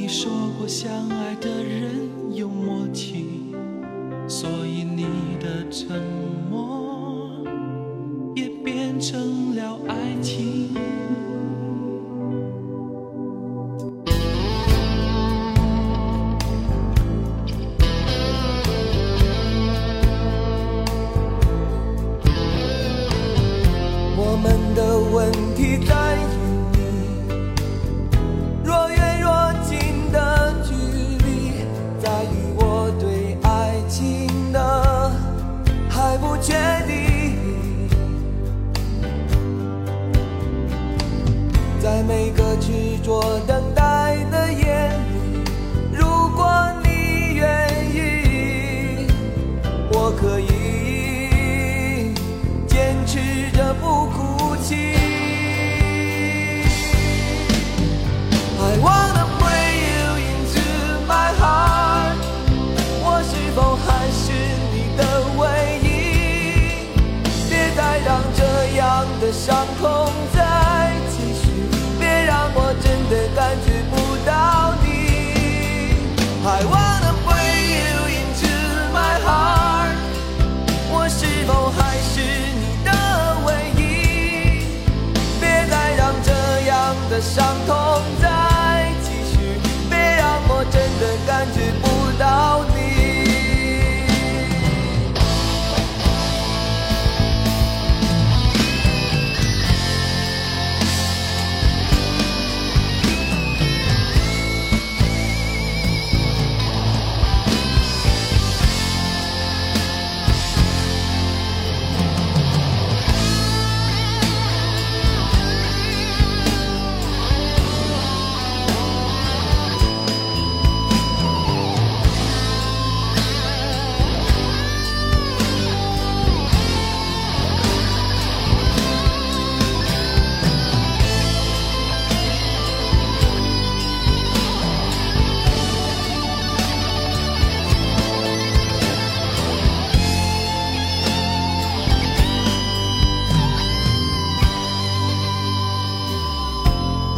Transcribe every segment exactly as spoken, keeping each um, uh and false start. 你说过相爱的人有默契，所以你的沉默也变成了爱情。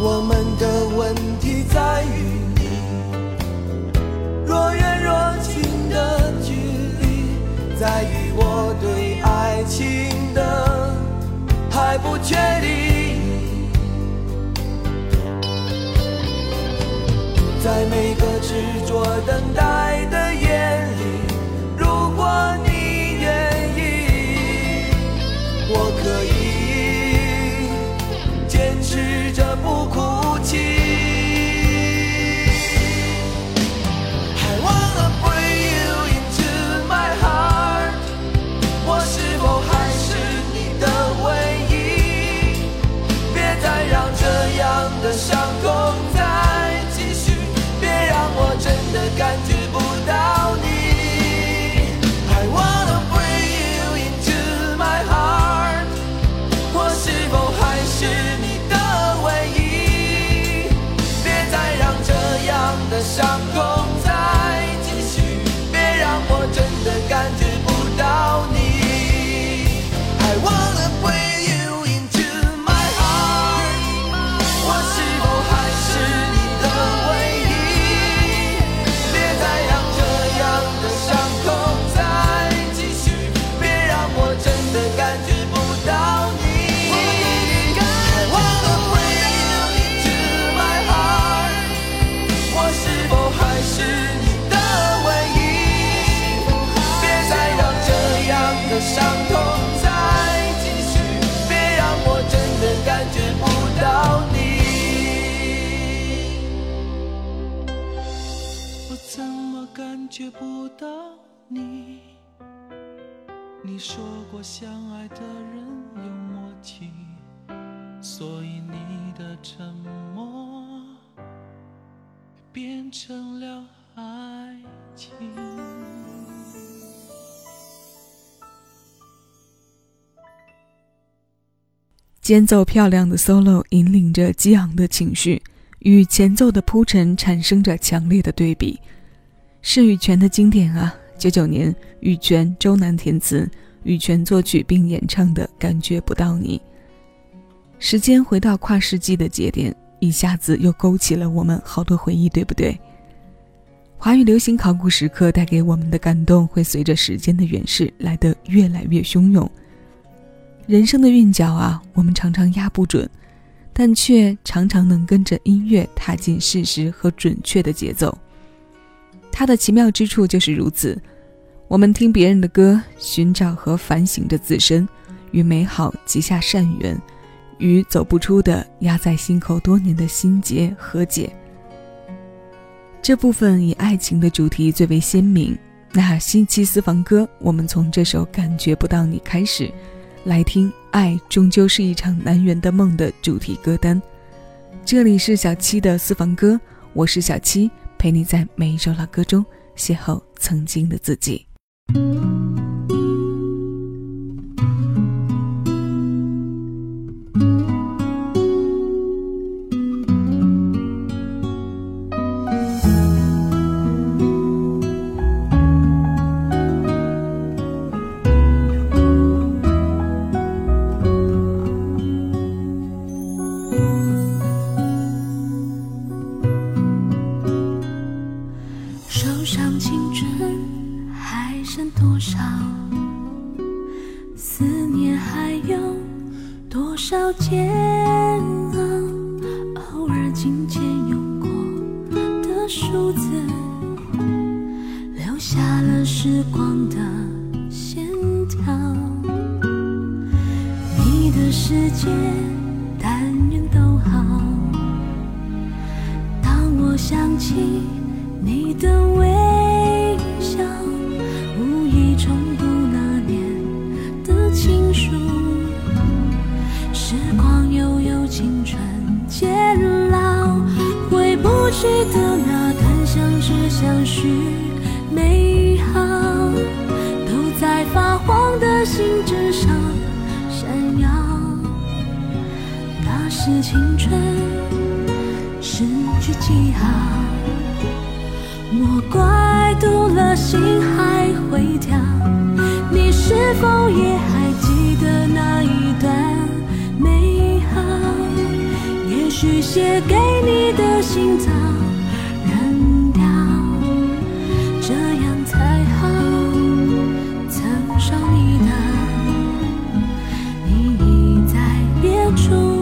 我们的问题在于你若远若近的距离，在于我对爱情的还不确定。在每个执着等待的夜里，如果你愿意，我可以坚持着不哭。I wanna bring you into my heart， 我是否还是你的唯一？别再让这样的伤痛再继续，别让我真的感觉不到你。I wanna bring you into my heart， 我是否还是你的唯一？别再让这样的伤痛再继续，我真的感觉不到感觉不到你，你说过相爱的人有默契，所以你的沉默变成了爱情。间奏漂亮的 solo 引领着激昂的情绪，与前奏的铺陈产生着强烈的对比。是羽泉的经典啊，九九年羽泉、周南填词，羽泉作曲并演唱的《感觉不到你》。时间回到跨世纪的节点，一下子又勾起了我们好多回忆，对不对？华语流行考古时刻带给我们的感动，会随着时间的远逝来得越来越汹涌。人生的韵脚啊，我们常常压不准，但却常常能跟着音乐踏进事实和准确的节奏。它的奇妙之处就是如此，我们听别人的歌，寻找和反省着自身，与美好结下善缘，与走不出的压在心口多年的心结和解。这部分以爱情的主题最为鲜明。那新期私房歌，我们从这首《感觉不到你》开始，来听爱终究是一场难圆的梦的主题歌单。这里是小七的私房歌，我是小七，陪你在每一首老歌中邂逅曾经的自己。是青春，失去记号，莫怪读了心还会跳。你是否也还记得那一段美好？也许写给你的信早扔掉，这样才好，曾伤你的，你已在别处。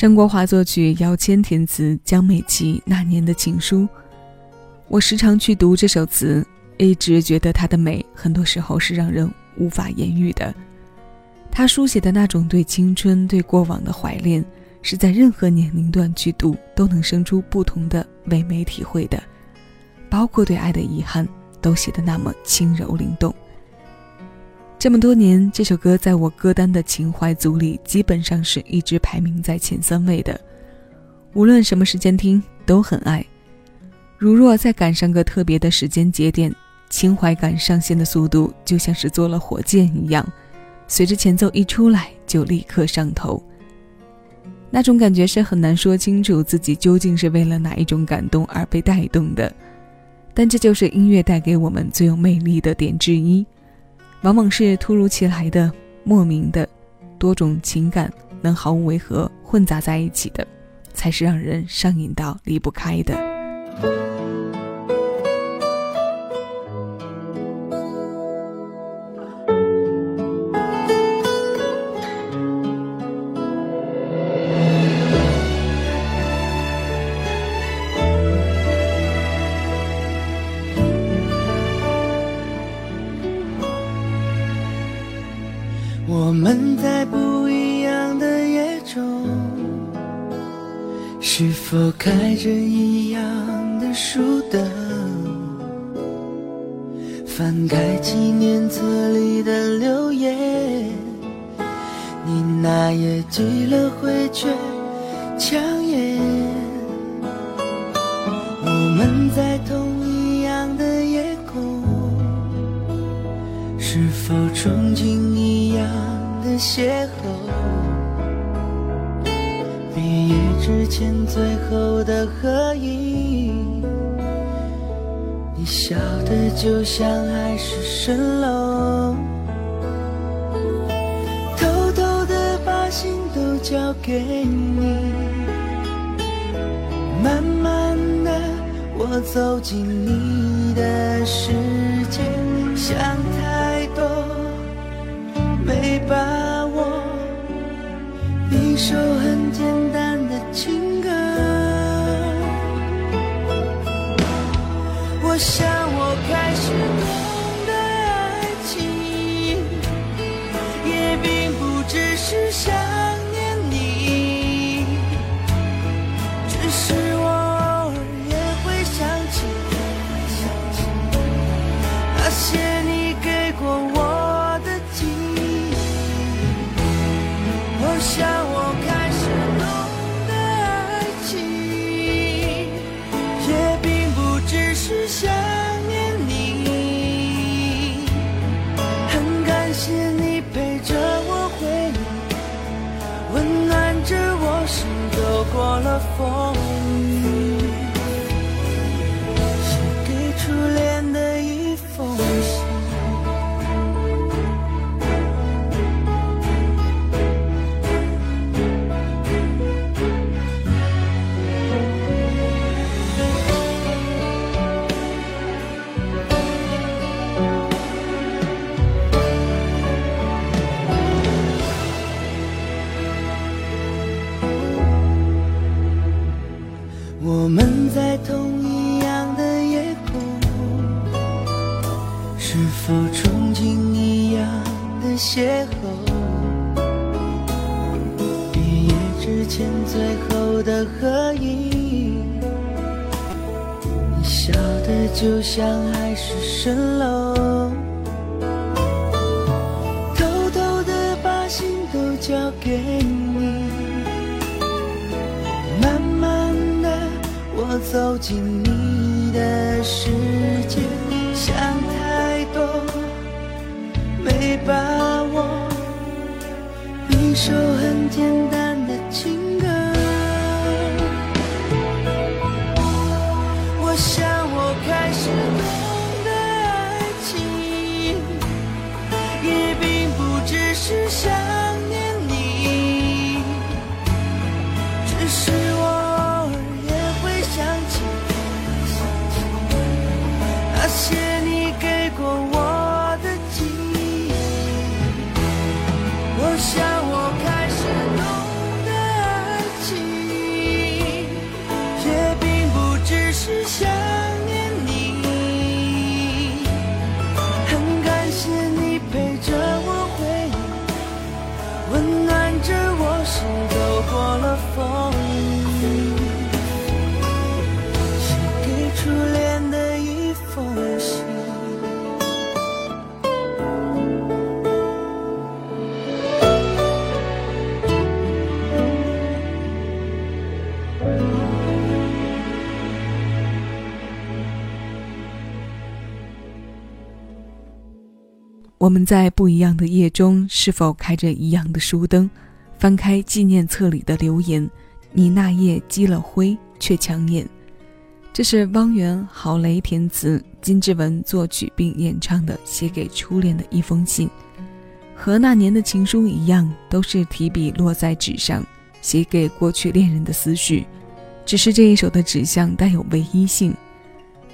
张国华作曲，姚谦填词，江美琪那年的情书。我时常去读这首词，一直觉得它的美，很多时候是让人无法言喻的。他书写的那种对青春、对过往的怀恋，是在任何年龄段去读都能生出不同的唯美体会的，包括对爱的遗憾，都写得那么轻柔灵动。这么多年，这首歌在我歌单的情怀组里基本上是一直排名在前三位的，无论什么时间听都很爱。如若再赶上个特别的时间节点，情怀感上线的速度就像是做了火箭一样，随着前奏一出来就立刻上头。那种感觉是很难说清楚自己究竟是为了哪一种感动而被带动的，但这就是音乐带给我们最有魅力的点之一，往往是突如其来的、莫名的，多种情感能毫无违和混杂在一起的，才是让人上瘾到离不开的。我们在不一样的夜中，是否开着一样的书灯，翻开纪念册里的留言，你那也寄了回却强颜。我们在同一样的夜空，是否憧憬一样的邂逅，毕业之前最后的合影，你笑得就像海市蜃楼，偷偷的把心都交给你，慢慢的我走进你的世界，像太多没把握，一首很简单的情歌。我想我开始懂得爱情，也并不只是想念你，只是我偶尔也会想起那些你给过我的记忆。我想我开始懂得爱情，也并不只是想念你，很感谢你陪着我回忆，温暖着我心，走过了风雨，写给初恋的一封信。我们在同一样的夜空，是否憧憬一样的邂逅，毕业之前最后的合影，你笑得就像海市蜃楼，偷偷的把心都交给你，慢慢的我走进你的世界，想太多没把握，一首很简单的情歌。我想我开始懂得爱情，也并不只是想念你，只是我那些你给过我的记忆。我想我开始懂得爱我们在不一样的夜中，是否开着一样的书灯，翻开纪念册里的留言，你那夜积了灰却抢眼。这是汪源、郝雷填词，金志文作曲并演唱的写给初恋的一封信。和那年的情书一样，都是提笔落在纸上，写给过去恋人的思绪，只是这一首的指向带有唯一性，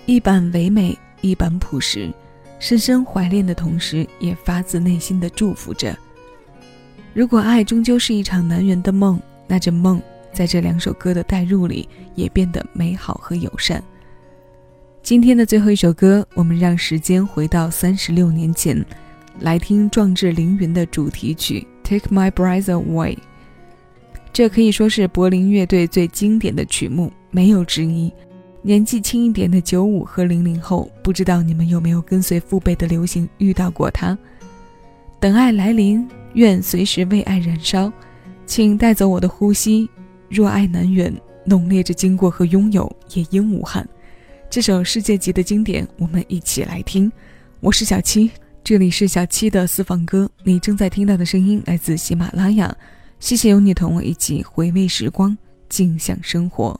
一版唯美，一版朴实，深深怀恋的同时，也发自内心的祝福着。如果爱终究是一场难圆的梦，那这梦在这两首歌的带入里也变得美好和友善。今天的最后一首歌，我们让时间回到三十六年前，来听壮志凌云的主题曲 Take My Breath Away。 这可以说是柏林乐队最经典的曲目，没有之一。年纪轻一点的九五和零零后，不知道你们有没有跟随父辈的流行遇到过它。等爱来临，愿随时为爱燃烧，请带走我的呼吸，若爱难圆，浓烈着经过和拥有，也应无憾。这首世界级的经典，我们一起来听。我是小七，这里是小七的私房歌，你正在听到的声音来自喜马拉雅。谢谢有你同我一起回味时光，静享生活。